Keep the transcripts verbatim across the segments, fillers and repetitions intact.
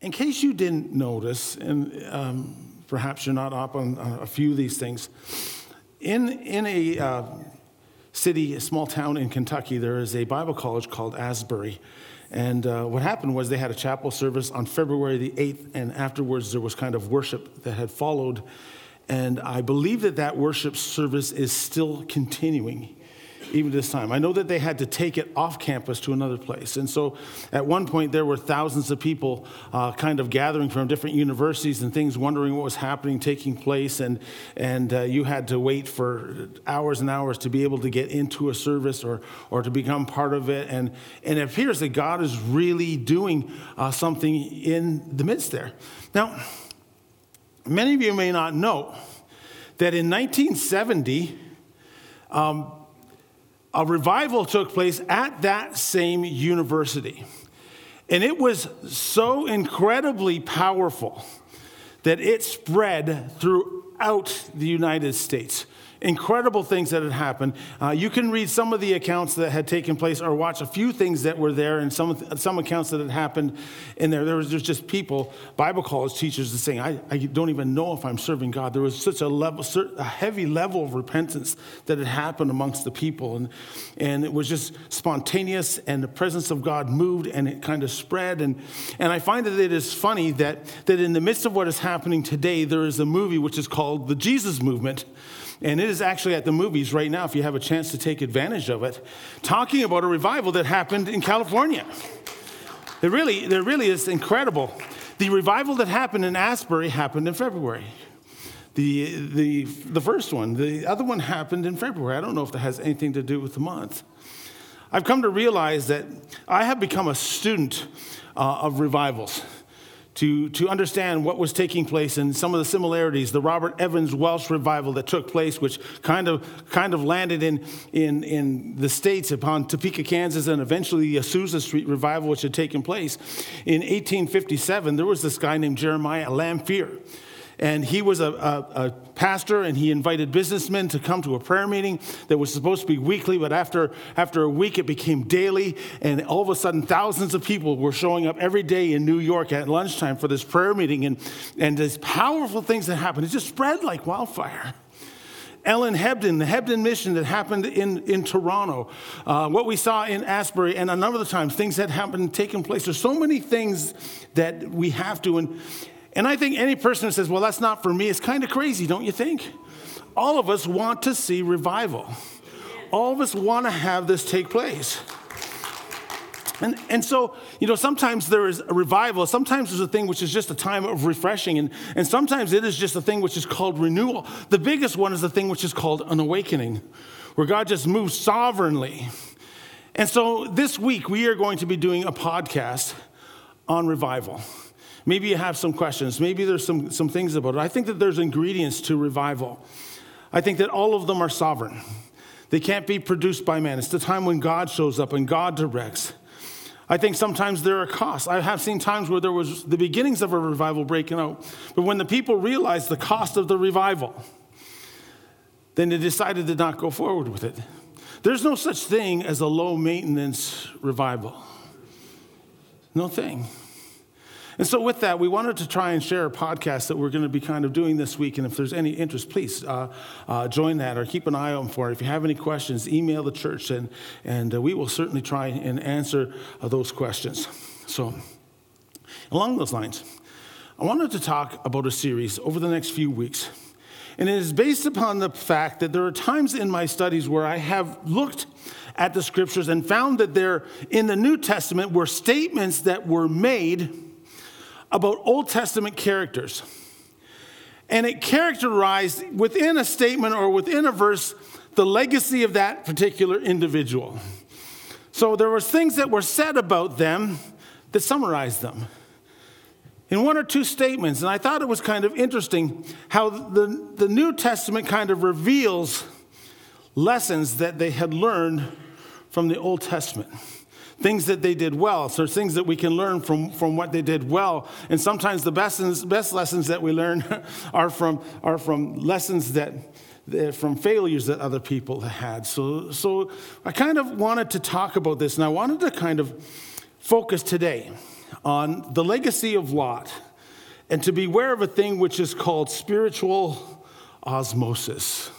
in case you didn't notice, and um, perhaps you're not up on a few of these things, in in a uh, city, a small town in Kentucky, there is a Bible college called Asbury. And uh, what happened was they had a chapel service on February the eighth, and afterwards there was kind of worship that had followed. And I believe that that worship service is still continuing even this time. I know that they had to take it off campus to another place. And so at one point there were thousands of people uh, kind of gathering from different universities and things, wondering what was happening, taking place. And, and uh, you had to wait for hours and hours to be able to get into a service or, or to become part of it. And, and it appears that God is really doing uh, something in the midst there. Now, many of you may not know that in nineteen seventy, um, a revival took place at that same university. And it was so incredibly powerful that it spread throughout the United States. Incredible things that had happened. Uh, you can read some of the accounts that had taken place or watch a few things that were there and some some accounts that had happened in there. There was just people, Bible college teachers, saying, I, I don't even know if I'm serving God. There was such a level, a heavy level of repentance that had happened amongst the people. And, and it was just spontaneous, and the presence of God moved, and it kind of spread. And, and I find that it is funny that, that in the midst of what is happening today, there is a movie which is called The Jesus Movement. And it is actually at the movies right now, if you have a chance to take advantage of it, talking about a revival that happened in California. It really, it really is incredible. The revival that happened in Asbury happened in February. The, the, the first one. The other one happened in February. I don't know if that has anything to do with the month. I've come to realize that I have become a student uh, of revivals. To, to understand what was taking place and some of the similarities, the Robert Evans Welsh revival that took place, which kind of kind of landed in, in, in the States upon Topeka, Kansas, and eventually the Azusa Street revival, which had taken place. In eighteen fifty-seven, there was this guy named Jeremiah Lamphere. And he was a, a, a pastor, and he invited businessmen to come to a prayer meeting that was supposed to be weekly, but after after a week, it became daily. And all of a sudden, thousands of people were showing up every day in New York at lunchtime for this prayer meeting. And, and these powerful things that happened, it just spread like wildfire. Ellen Hebden, the Hebden Mission that happened in, in Toronto, uh, what we saw in Asbury, and a number of times, things that happened, taken place. There's so many things that we have to... And, And I think any person who says, well, that's not for me, is kind of crazy, don't you think? All of us want to see revival. All of us want to have this take place. And and so, you know, sometimes there is a revival. Sometimes there's a thing which is just a time of refreshing. And, and sometimes it is just a thing which is called renewal. The biggest one is the thing which is called an awakening, where God just moves sovereignly. And so this week we are going to be doing a podcast on revival. Maybe you have some questions. Maybe there's some, some things about it. I think that there's ingredients to revival. I think that all of them are sovereign. They can't be produced by man. It's the time when God shows up and God directs. I think sometimes there are costs. I have seen times where there was the beginnings of a revival breaking out, but when the people realized the cost of the revival, then they decided to not go forward with it. There's no such thing as a low-maintenance revival. No thing. And so with that, we wanted to try and share a podcast that we're going to be kind of doing this week. And if there's any interest, please uh, uh, join that or keep an eye on for it. If you have any questions, email the church, and, and uh, we will certainly try and answer uh, those questions. So along those lines, I wanted to talk about a series over the next few weeks. And it is based upon the fact that there are times in my studies where I have looked at the scriptures and found that there in the New Testament were statements that were made about Old Testament characters. And it characterized within a statement or within a verse the legacy of that particular individual. So there were things that were said about them that summarized them in one or two statements. And I thought it was kind of interesting how the, the New Testament kind of reveals lessons that they had learned from the Old Testament. Things that they did well. So there's things that we can learn from, from what they did well. And sometimes the best best lessons that we learn are from are from lessons that, from failures that other people had. So, so I kind of wanted to talk about this, and I wanted to kind of focus today on the legacy of Lot and to beware of a thing which is called spiritual osmosis.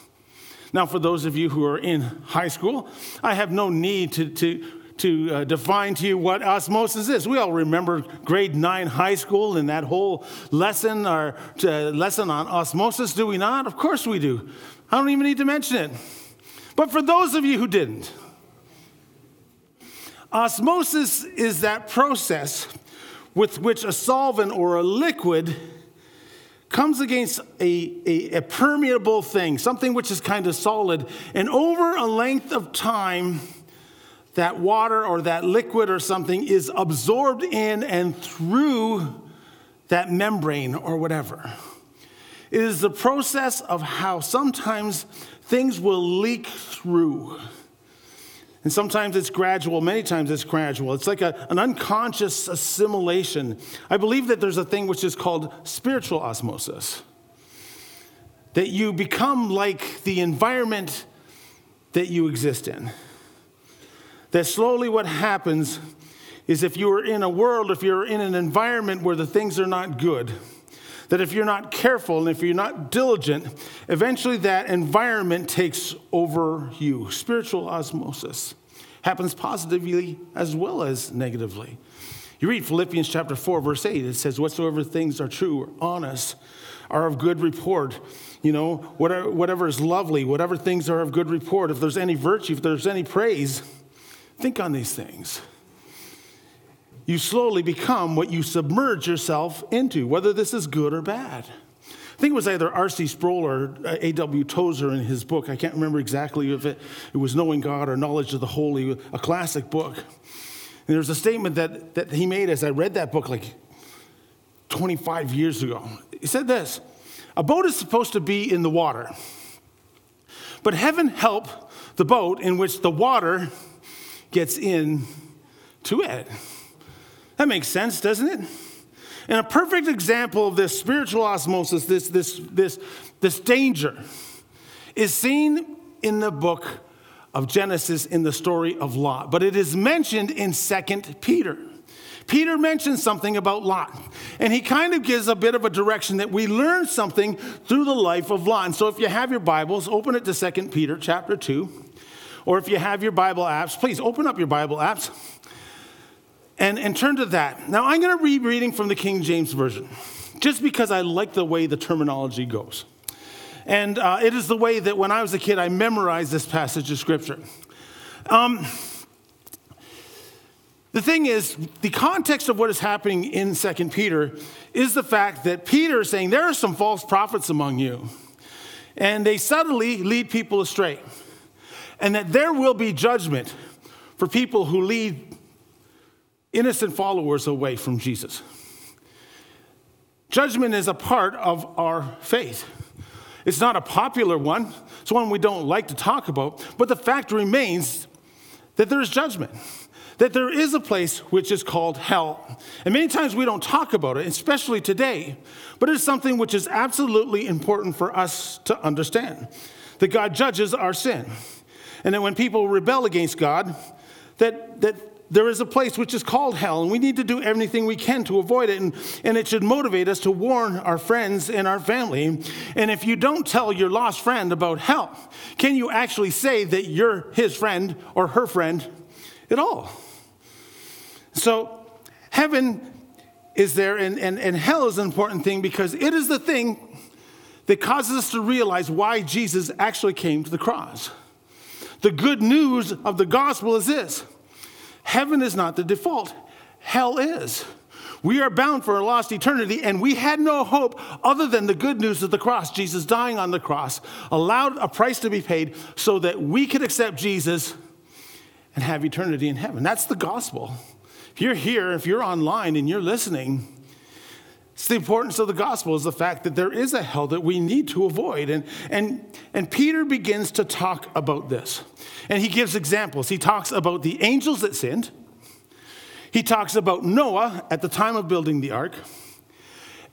Now, for those of you who are in high school, I have no need to to to uh, define to you what osmosis is. We all remember grade nine high school and that whole lesson, our uh, lesson on osmosis, do we not? Of course we do. I don't even need to mention it. But for those of you who didn't, osmosis is that process with which a solvent or a liquid comes against a, a, a permeable thing, something which is kind of solid, and over a length of time, that water or that liquid or something is absorbed in and through that membrane or whatever. It is the process of how sometimes things will leak through. And sometimes it's gradual, many times it's gradual. It's like a, an unconscious assimilation. I believe that there's a thing which is called spiritual osmosis, that you become like the environment that you exist in. That slowly what happens is if you are in a world, if you're in an environment where the things are not good, that if you're not careful and if you're not diligent, eventually that environment takes over you. Spiritual osmosis happens positively as well as negatively. You read Philippians chapter four, verse eight. It says, whatsoever things are true or honest are of good report. You know, whatever, whatever is lovely, whatever things are of good report, if there's any virtue, if there's any praise, think on these things. You slowly become what you submerge yourself into, whether this is good or bad. I think it was either R C Sproul or A W Tozer in his book. I can't remember exactly if it, it was Knowing God or Knowledge of the Holy, a classic book. And there's a statement that, that he made as I read that book like twenty-five years ago. He said this, a boat is supposed to be in the water, but heaven help the boat in which the water gets in to it. That makes sense, doesn't it? And a perfect example of this spiritual osmosis, this this this this danger, is seen in the book of Genesis in the story of Lot. But it is mentioned in Second Peter. Peter mentions something about Lot, and he kind of gives a bit of a direction that we learn something through the life of Lot. And so if you have your Bibles, open it to Second Peter chapter two. Or if you have your Bible apps, please open up your Bible apps and, and turn to that. Now, I'm going to be reading from the King James Version, just because I like the way the terminology goes. And uh, it is the way that when I was a kid, I memorized this passage of Scripture. Um, the thing is, the context of what is happening in Second Peter is the fact that Peter is saying, there are some false prophets among you, and they subtly lead people astray. And that there will be judgment for people who lead innocent followers away from Jesus. Judgment is a part of our faith. It's not a popular one. It's one we don't like to talk about. But the fact remains that there is judgment, that there is a place which is called hell. And many times we don't talk about it, especially today. But it's something which is absolutely important for us to understand, that God judges our sin. And that when people rebel against God, that that there is a place which is called hell, and we need to do everything we can to avoid it, and, and it should motivate us to warn our friends and our family. And if you don't tell your lost friend about hell, can you actually say that you're his friend or her friend at all? So heaven is there, and, and, and hell is an important thing because it is the thing that causes us to realize why Jesus actually came to the cross. The good news of the gospel is this. Heaven is not the default. Hell is. We are bound for a lost eternity, and we had no hope other than the good news of the cross. Jesus dying on the cross allowed a price to be paid so that we could accept Jesus and have eternity in heaven. That's the gospel. If you're here, if you're online and you're listening, it's the importance of the gospel is the fact that there is a hell that we need to avoid. And, and, and Peter begins to talk about this. And he gives examples. He talks about the angels that sinned. He talks about Noah at the time of building the ark.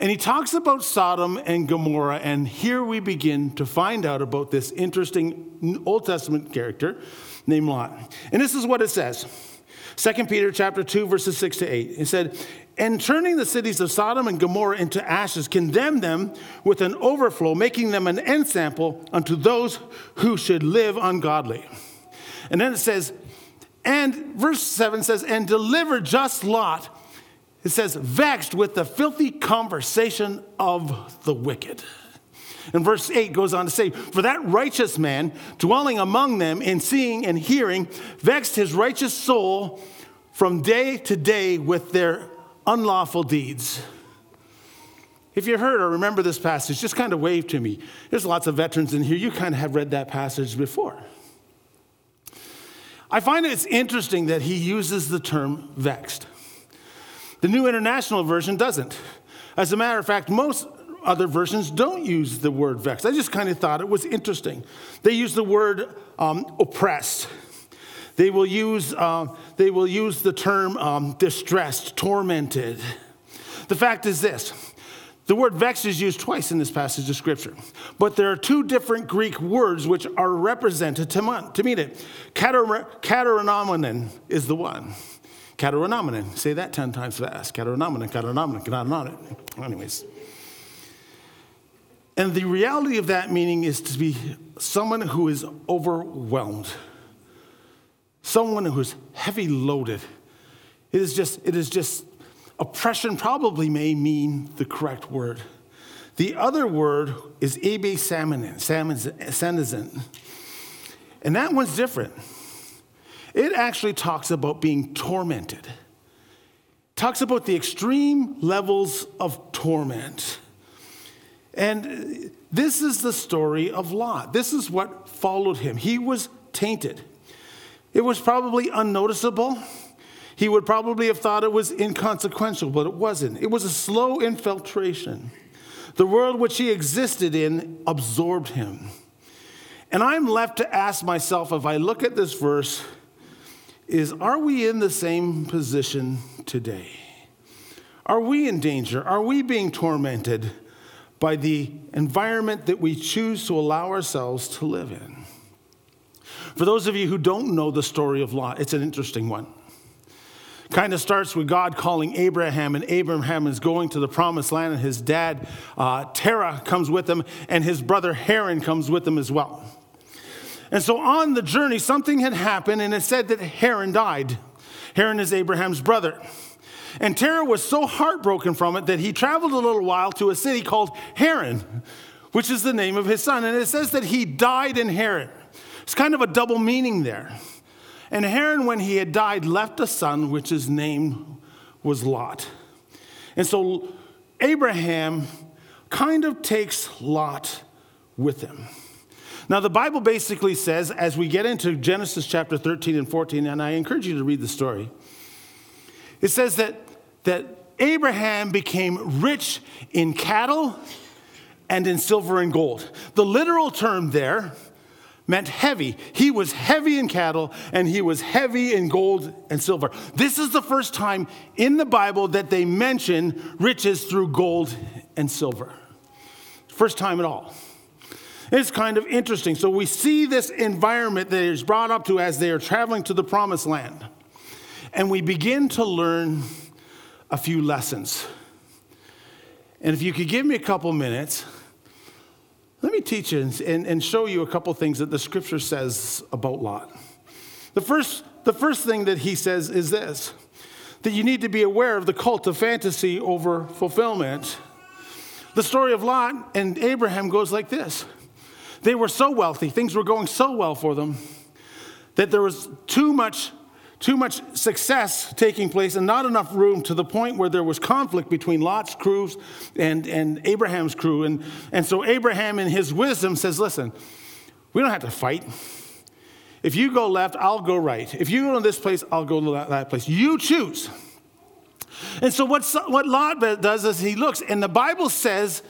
And he talks about Sodom and Gomorrah. And here we begin to find out about this interesting Old Testament character named Lot. And this is what it says. Second Peter chapter two, verses six to eight. He said, and turning the cities of Sodom and Gomorrah into ashes, condemned them with an overflow, making them an ensample unto those who should live ungodly. And then it says, and verse seven says, and deliver just Lot. It says, vexed with the filthy conversation of the wicked. And verse eight goes on to say, for that righteous man, dwelling among them and seeing and hearing, vexed his righteous soul from day to day with their unlawful deeds. If you heard or remember this passage, just kind of wave to me. There's lots of veterans in here. You kind of have read that passage before. I find it's interesting that he uses the term vexed. The New International Version doesn't. As a matter of fact, most other versions don't use the word vexed. I just kind of thought it was interesting. They use the word um, oppressed. They will use uh, they will use the term um, distressed, tormented. The fact is this. The word vexed is used twice in this passage of Scripture. But there are two different Greek words which are represented to, to mean it. Kateranomenon is the one. Kateranomenon. Say that ten times fast. Kateranomenon, Kateranomenon, Kateranomenon. Anyways. And the reality of that meaning is to be someone who is overwhelmed. Someone who's heavy loaded. It is just, it is just, oppression probably may mean the correct word. The other word is Abe Salmonin, Samon Senizan. And that one's different. It actually talks about being tormented. It talks about the extreme levels of torment. And this is the story of Lot. This is what followed him. He was tainted. It was probably unnoticeable. He would probably have thought it was inconsequential, but it wasn't. It was a slow infiltration. The world which he existed in absorbed him. And I'm left to ask myself, if I look at this verse, is are we in the same position today? Are we in danger? Are we being tormented by the environment that we choose to allow ourselves to live in? For those of you who don't know the story of Lot, it's an interesting one. Kind of starts with God calling Abraham, and Abraham is going to the promised land, and his dad, uh, Terah, comes with him, and his brother Haran comes with him as well. And so on the journey, something had happened, and it said that Haran died. Haran is Abraham's brother. And Terah was so heartbroken from it that he traveled a little while to a city called Haran, which is the name of his son. And it says that he died in Haran. It's kind of a double meaning there. And Haran, when he had died, left a son, which his name was Lot. And so Abraham kind of takes Lot with him. Now, the Bible basically says, as we get into Genesis chapter thirteen and fourteen, and I encourage you to read the story, it says that, that Abraham became rich in cattle and in silver and gold. The literal term there meant heavy. He was heavy in cattle, and he was heavy in gold and silver. This is the first time in the Bible that they mention riches through gold and silver. First time at all. It's kind of interesting. So we see this environment that is brought up to as they are traveling to the promised land. And we begin to learn a few lessons. And if you could give me a couple minutes, let me teach you and, and show you a couple things that the Scripture says about Lot. The first, the first thing that he says is this, that you need to be aware of the cult of fantasy over fulfillment. The story of Lot and Abraham goes like this. They were so wealthy, things were going so well for them, that there was too much, too much success taking place and not enough room, to the point where there was conflict between Lot's crews and, and Abraham's crew. And, and so Abraham, in his wisdom, says, listen, we don't have to fight. If you go left, I'll go right. If you go to this place, I'll go to that, that place. You choose. And so what, what Lot does is he looks, and the Bible says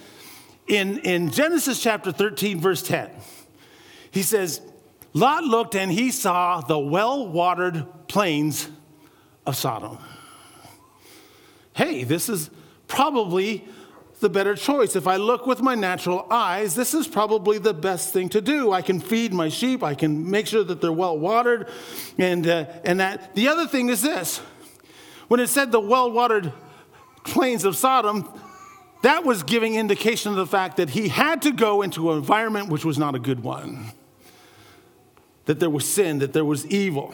in, in Genesis chapter thirteen, verse ten, he says, Lot looked and he saw the well-watered plains of Sodom. Hey, this is probably the better choice. If I look with my natural eyes, this is probably the best thing to do. I can feed my sheep. I can make sure that they're well watered. And uh, and that the other thing is this. When it said the well-watered plains of Sodom, that was giving indication of the fact that he had to go into an environment which was not a good one. That there was sin, that there was evil.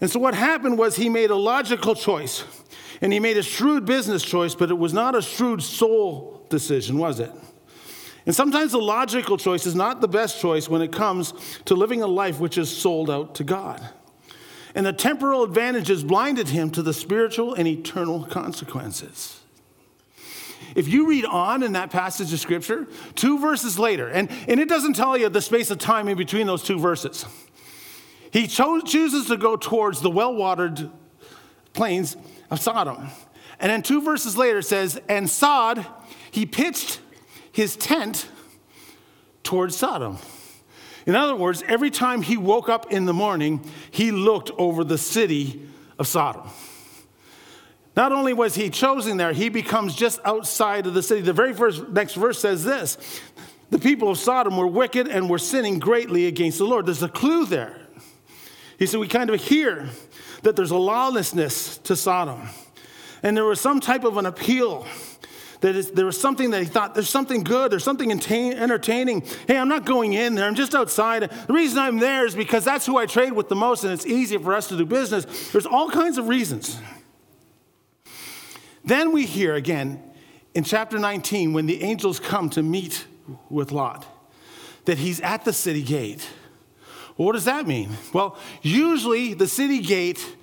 And so what happened was he made a logical choice. And he made a shrewd business choice, but it was not a shrewd soul decision, was it? And sometimes the logical choice is not the best choice when it comes to living a life which is sold out to God. And the temporal advantages blinded him to the spiritual and eternal consequences. If you read on in that passage of Scripture, two verses later, and, and it doesn't tell you the space of time in between those two verses. He cho- chooses to go towards the well-watered plains of Sodom. And then two verses later it says, and Sod, he pitched his tent towards Sodom. In other words, every time he woke up in the morning, he looked over the city of Sodom. Not only was he chosen there, he becomes just outside of the city. The very first next verse says this, the people of Sodom were wicked and were sinning greatly against the Lord. There's a clue there. He said, we kind of hear that there's a lawlessness to Sodom. And there was some type of an appeal. That is, there was something that he thought, there's something good, there's something entertaining. Hey, I'm not going in there, I'm just outside. The reason I'm there is because that's who I trade with the most and it's easier for us to do business. There's all kinds of reasons. Then we hear again in chapter nineteen when the angels come to meet with Lot, that he's at the city gate. Well, what does that mean? Well, usually the city gate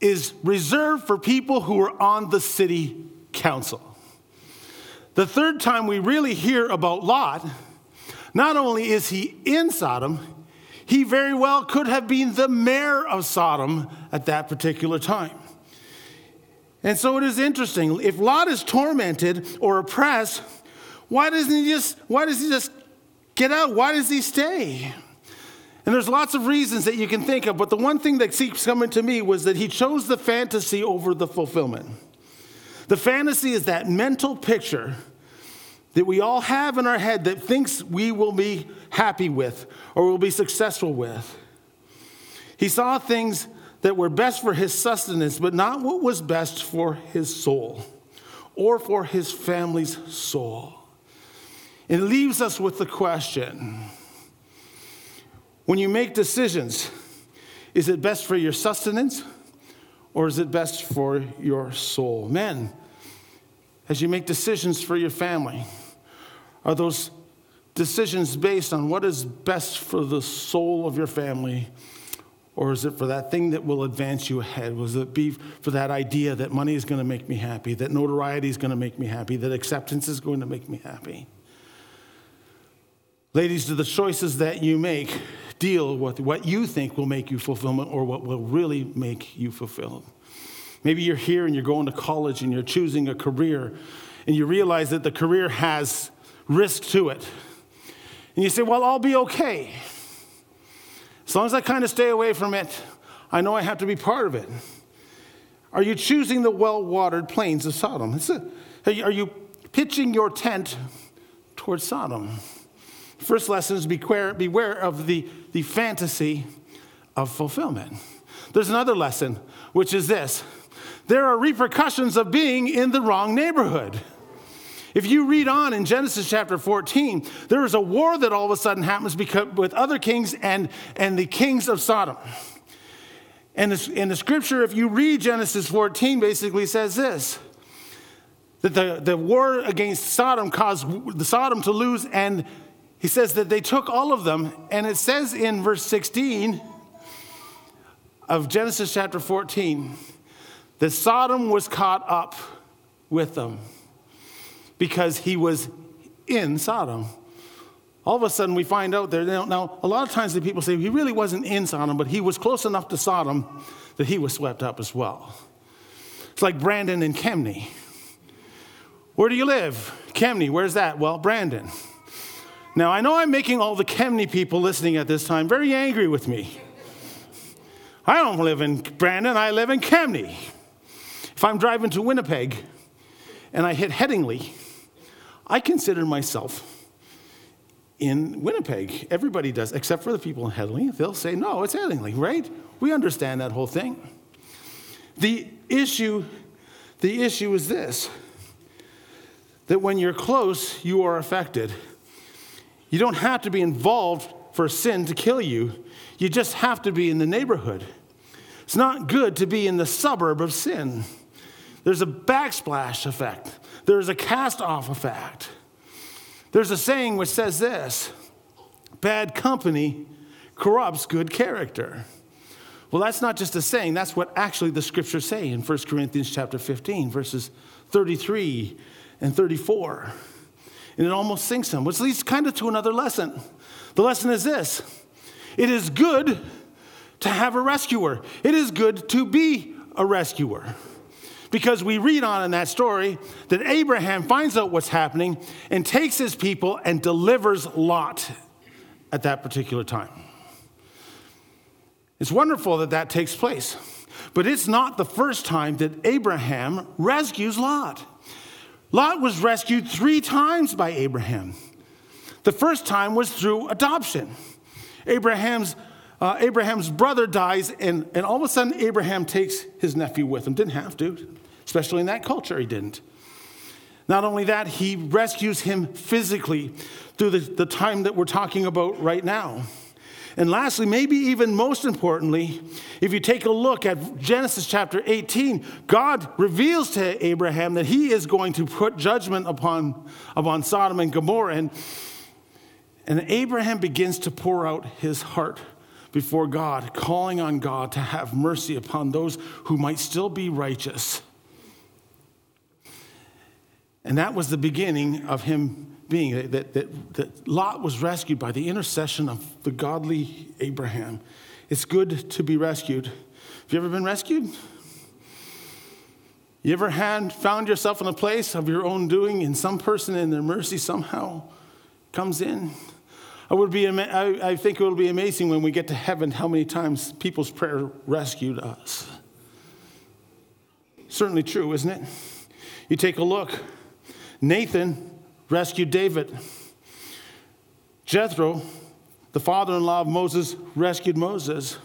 is reserved for people who are on the city council. The third time we really hear about Lot, not only is he in Sodom, he very well could have been the mayor of Sodom at that particular time. And so it is interesting. If Lot is tormented or oppressed, why doesn't he just, why does he just get out? Why does he stay? And there's lots of reasons that you can think of, but the one thing that keeps coming to me was that he chose the fantasy over the fulfillment. The fantasy is that mental picture that we all have in our head that thinks we will be happy with or will be successful with. He saw things that were best for his sustenance, but not what was best for his soul or for his family's soul. It leaves us with the question, when you make decisions, is it best for your sustenance or is it best for your soul? Men, as you make decisions for your family, are those decisions based on what is best for the soul of your family or is it for that thing that will advance you ahead? Was it be for that idea that money is going to make me happy, that notoriety is going to make me happy, that acceptance is going to make me happy? Ladies, do the choices that you make deal with what you think will make you fulfillment or what will really make you fulfilled? Maybe you're here and you're going to college and you're choosing a career and you realize that the career has risk to it. And you say, well, I'll be okay. As long as I kind of stay away from it, I know I have to be part of it. Are you choosing the well-watered plains of Sodom? A, are you pitching your tent towards Sodom? First lesson is beware, beware of the, the fantasy of fulfillment. There's another lesson, which is this. There are repercussions of being in the wrong neighborhood. If you read on in Genesis chapter fourteen, there is a war that all of a sudden happens because, with other kings and, and the kings of Sodom. And the, and the scripture, if you read Genesis fourteen, basically says this. That the, the war against Sodom caused Sodom to lose and he says that they took all of them, and it says in verse sixteen of Genesis chapter fourteen that Sodom was caught up with them because he was in Sodom. All of a sudden we find out there, now a lot of times the people say he really wasn't in Sodom, but he was close enough to Sodom that he was swept up as well. It's like Brandon and Kemney. Where do you live? Kemney, where's that? Well, Brandon. Now, I know I'm making all the Kemney people listening at this time very angry with me. I don't live in Brandon, I live in Kemney. If I'm driving to Winnipeg and I hit Headingley, I consider myself in Winnipeg. Everybody does, except for the people in Headingley. They'll say, no, it's Headingley, right? We understand that whole thing. The issue, the issue is this, that when you're close, you are affected. You don't have to be involved for sin to kill you. You just have to be in the neighborhood. It's not good to be in the suburb of sin. There's a backsplash effect. There's a cast-off effect. There's a saying which says this, bad company corrupts good character. Well, that's not just a saying. That's what actually the scriptures say in First Corinthians chapter fifteen, verses thirty-three and thirty-four. And it almost sinks him, which leads kind of to another lesson. The lesson is this. It is good to have a rescuer. It is good to be a rescuer. Because we read on in that story that Abraham finds out what's happening and takes his people and delivers Lot at that particular time. It's wonderful that that takes place. But it's not the first time that Abraham rescues Lot. Lot was rescued three times by Abraham. The first time was through adoption. Abraham's Uh, Abraham's brother dies, and, and all of a sudden, Abraham takes his nephew with him. Didn't have to, especially in that culture, he didn't. Not only that, he rescues him physically through the, the time that we're talking about right now. And lastly, maybe even most importantly, if you take a look at Genesis chapter eighteen, God reveals to Abraham that he is going to put judgment upon, upon Sodom and Gomorrah. And, and Abraham begins to pour out his heart before God, calling on God to have mercy upon those who might still be righteous. And that was the beginning of him being, that, that, that Lot was rescued by the intercession of the godly Abraham. It's good to be rescued. Have you ever been rescued? You ever had found yourself in a place of your own doing and some person in their mercy somehow comes in? I would be. I think it will be amazing when we get to heaven how many times people's prayer rescued us. Certainly true, isn't it? You take a look. Nathan rescued David. Jethro, the father-in-law of Moses, rescued Moses.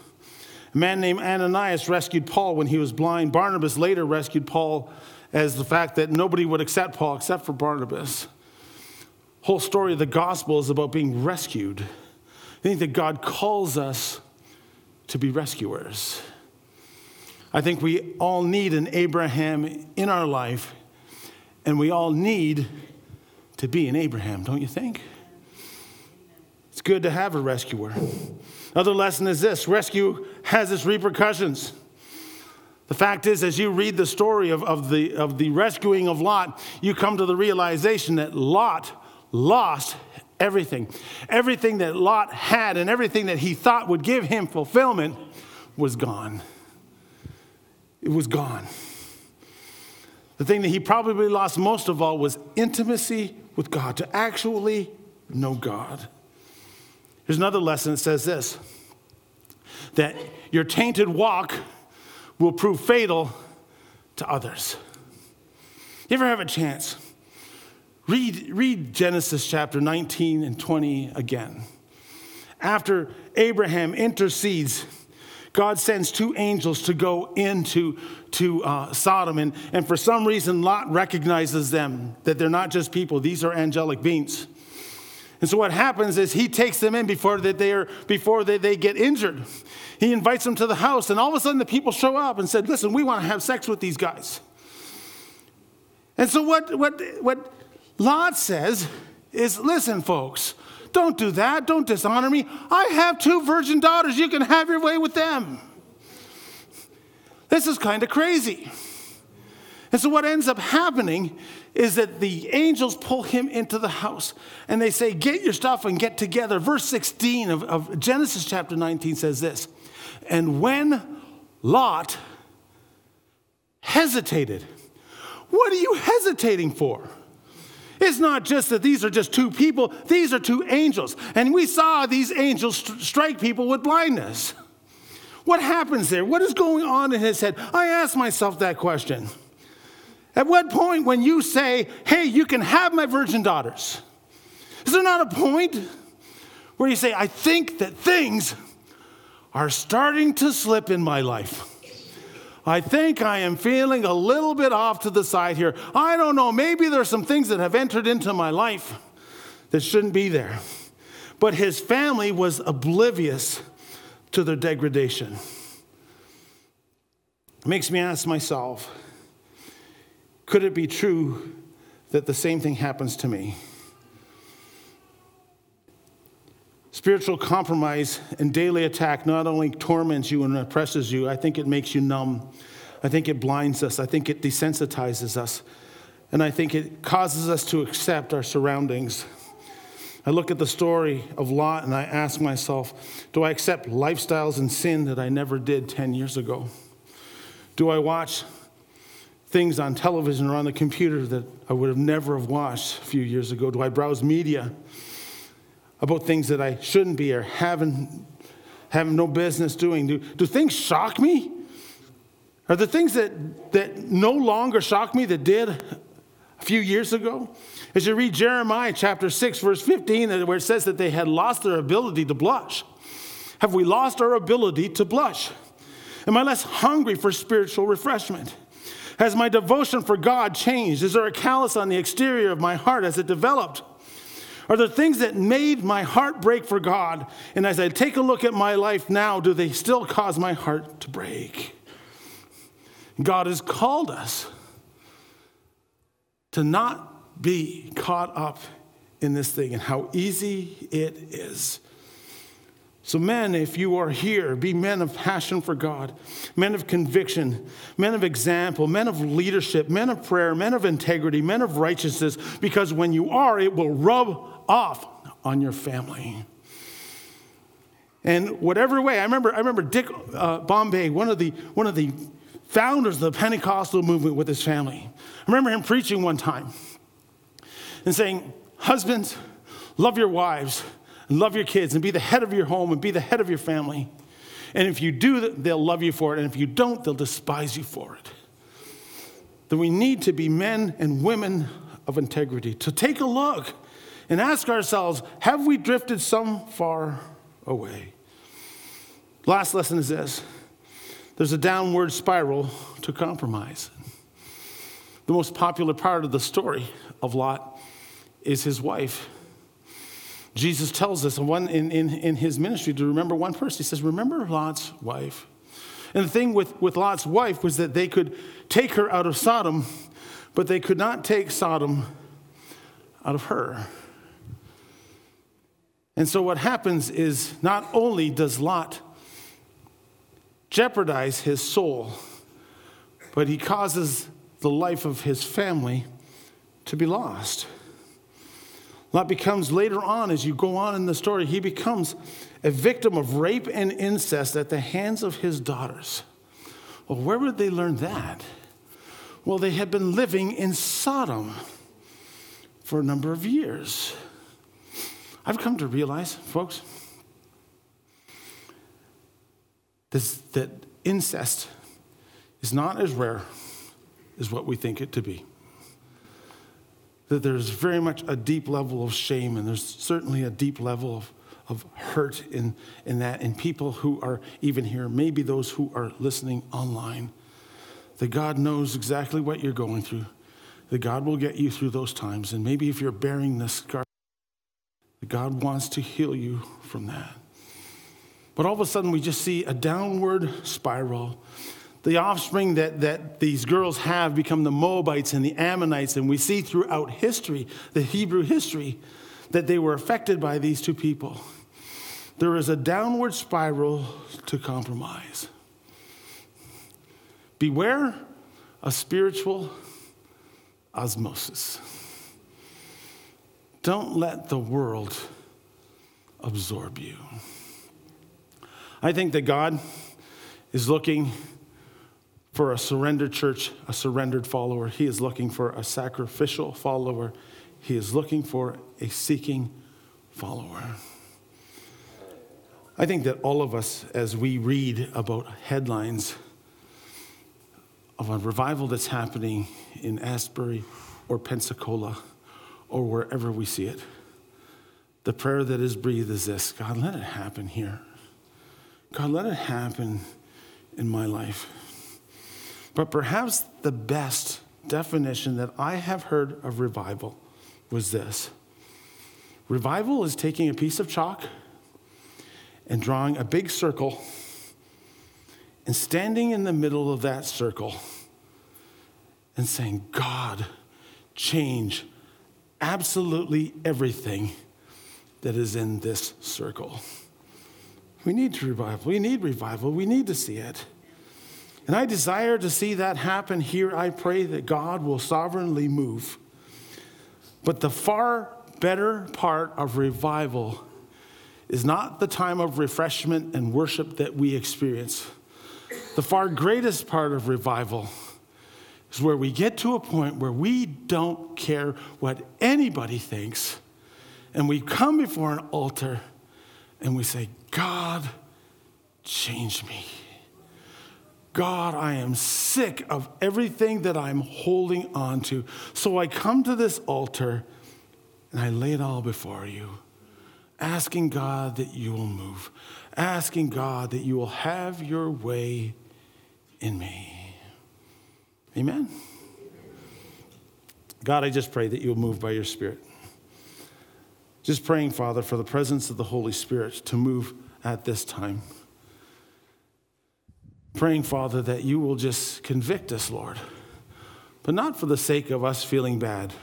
A man named Ananias rescued Paul when he was blind. Barnabas later rescued Paul as the fact that nobody would accept Paul except for Barnabas. The whole story of the gospel is about being rescued. I think that God calls us to be rescuers. I think we all need an Abraham in our life, and we all need to be an Abraham, don't you think? It's good to have a rescuer. Another lesson is this: rescue has its repercussions. The fact is, as you read the story of, of, the, of the rescuing of Lot, you come to the realization that Lot lost everything. Everything that Lot had and everything that he thought would give him fulfillment was gone. It was gone. The thing that he probably lost most of all was intimacy with God, to actually know God. Here's another lesson that says this, that your tainted walk will prove fatal to others. You ever have a chance? Read, read Genesis chapter nineteen and twenty again. After Abraham intercedes, God sends two angels to go into to, uh, Sodom. And, and for some reason, Lot recognizes them, that they're not just people. These are angelic beings. And so what happens is he takes them in before that they are before they, they get injured. He invites them to the house. And all of a sudden, the people show up and said, listen, we want to have sex with these guys. And so what what what... Lot says is, listen, folks, don't do that. Don't dishonor me. I have two virgin daughters. You can have your way with them. This is kind of crazy. And so what ends up happening is that the angels pull him into the house, and they say, get your stuff and get together. Verse sixteen of, of Genesis chapter nineteen says this, and when Lot hesitated, what are you hesitating for? It's not just that these are just two people. These are two angels. And we saw these angels st- strike people with blindness. What happens there? What is going on in his head? I asked myself that question. At what point when you say, hey, you can have my virgin daughters? Is there not a point where you say, I think that things are starting to slip in my life? I think I am feeling a little bit off to the side here. I don't know, maybe there's some things that have entered into my life that shouldn't be there. But his family was oblivious to their degradation. It makes me ask myself, could it be true that the same thing happens to me? Spiritual compromise and daily attack not only torments you and oppresses you, I think it makes you numb. I think it blinds us. I think it desensitizes us. And I think it causes us to accept our surroundings. I look at the story of Lot and I ask myself, do I accept lifestyles and sin that I never did ten years ago? Do I watch things on television or on the computer that I would have never have watched a few years ago? Do I browse media about things that I shouldn't be or haven't, have no business doing? Do, do things shock me? Are the things that, that no longer shock me that did a few years ago? As you read Jeremiah chapter six, verse fifteen, where it says that they had lost their ability to blush. Have we lost our ability to blush? Am I less hungry for spiritual refreshment? Has my devotion for God changed? Is there a callus on the exterior of my heart as it developed? Are there things that made my heart break for God? And as I take a look at my life now, do they still cause my heart to break? God has called us to not be caught up in this thing and how easy it is. So men, if you are here, be men of passion for God, men of conviction, men of example, men of leadership, men of prayer, men of integrity, men of righteousness, because when you are, it will rub off on your family. And whatever way, I remember I remember Dick uh, Bombay, one of the one of the founders of the Pentecostal movement with his family. I remember him preaching one time and saying, husbands, love your wives. And love your kids and be the head of your home and be the head of your family. And if you do, they'll love you for it. And if you don't, they'll despise you for it. Then we need to be men and women of integrity. To take a look and ask ourselves, have we drifted some far away? Last lesson is this. There's a downward spiral to compromise. The most popular part of the story of Lot is his wife. Jesus tells us one in, in, in his ministry to remember one person. He says, remember Lot's wife. And the thing with, with Lot's wife was that they could take her out of Sodom, but they could not take Sodom out of her. And so what happens is not only does Lot jeopardize his soul, but he causes the life of his family to be lost. Lot becomes, later on, as you go on in the story, he becomes a victim of rape and incest at the hands of his daughters. Well, where would they learn that? Well, they had been living in Sodom for a number of years. I've come to realize, folks, this, that incest is not as rare as what we think it to be. That there's very much a deep level of shame, and there's certainly a deep level of, of hurt in, in that, in people who are even here, maybe those who are listening online, that God knows exactly what you're going through, that God will get you through those times, and maybe if you're bearing this scar, that God wants to heal you from that. But all of a sudden, we just see a downward spiral. The offspring that, that these girls have become the Moabites and the Ammonites, and we see throughout history, the Hebrew history, that they were affected by these two people. There is a downward spiral to compromise. Beware of spiritual osmosis. Don't let the world absorb you. I think that God is looking for a surrendered church, a surrendered follower. He is looking for a sacrificial follower. He is looking for a seeking follower. I think that all of us, as we read about headlines of a revival that's happening in Asbury or Pensacola or wherever we see it. The prayer that is breathed is this: God, let it happen here. God, let it happen in my life. But perhaps the best definition that I have heard of revival was this: revival is taking a piece of chalk and drawing a big circle and standing in the middle of that circle and saying, God, change absolutely everything that is in this circle. We need to revive. We need revival. We need to see it. And I desire to see that happen here. I pray that God will sovereignly move. But the far better part of revival is not the time of refreshment and worship that we experience. The far greatest part of revival is where we get to a point where we don't care what anybody thinks, and we come before an altar and we say, God, change me. God, I am sick of everything that I'm holding on to. So I come to this altar and I lay it all before you, asking God that you will move, asking God that you will have your way in me. Amen. God, I just pray that you'll move by your Spirit. Just praying, Father, for the presence of the Holy Spirit to move at this time. Praying, Father, that you will just convict us, Lord, but not for the sake of us feeling bad,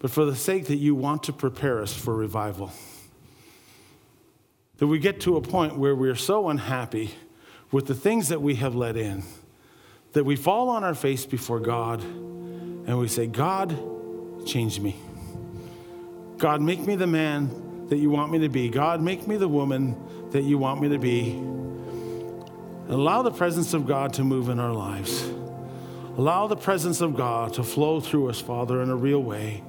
but for the sake that you want to prepare us for revival. That we get to a point where we're so unhappy with the things that we have let in that we fall on our face before God and we say, God, change me. God, make me the man that you want me to be. God, make me the woman that you want me to be. And allow the presence of God to move in our lives. Allow the presence of God to flow through us, Father, in a real way.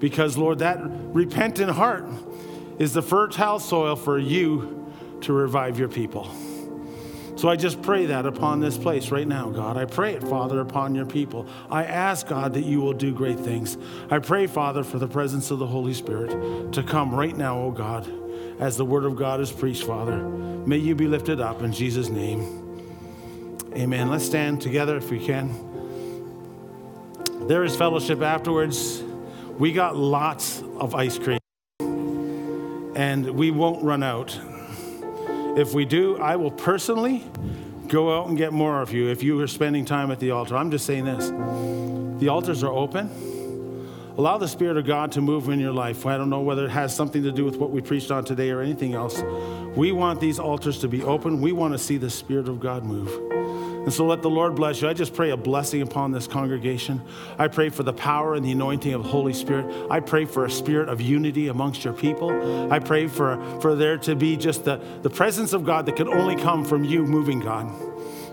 Because, Lord, that repentant heart is the fertile soil for you to revive your people. So I just pray that upon this place right now, God. I pray it, Father, upon your people. I ask, God, that you will do great things. I pray, Father, for the presence of the Holy Spirit to come right now, oh God, as the word of God is preached, Father. May you be lifted up in Jesus' name. Amen. Let's stand together if we can. There is fellowship afterwards. We got lots of ice cream, and we won't run out. If we do, I will personally go out and get more of you if you are spending time at the altar. I'm just saying this. The altars are open. Allow the Spirit of God to move in your life. I don't know whether it has something to do with what we preached on today or anything else. We want these altars to be open. We want to see the Spirit of God move. And so let the Lord bless you. I just pray a blessing upon this congregation. I pray for the power and the anointing of the Holy Spirit. I pray for a spirit of unity amongst your people. I pray for, for there to be just the, the presence of God that can only come from you moving, God.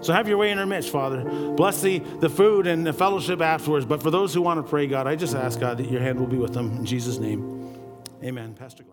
So have your way in our midst, Father. Bless the, the food and the fellowship afterwards. But for those who want to pray, God, I just ask, God, that your hand will be with them. In Jesus' name, amen. Pastor Glenn.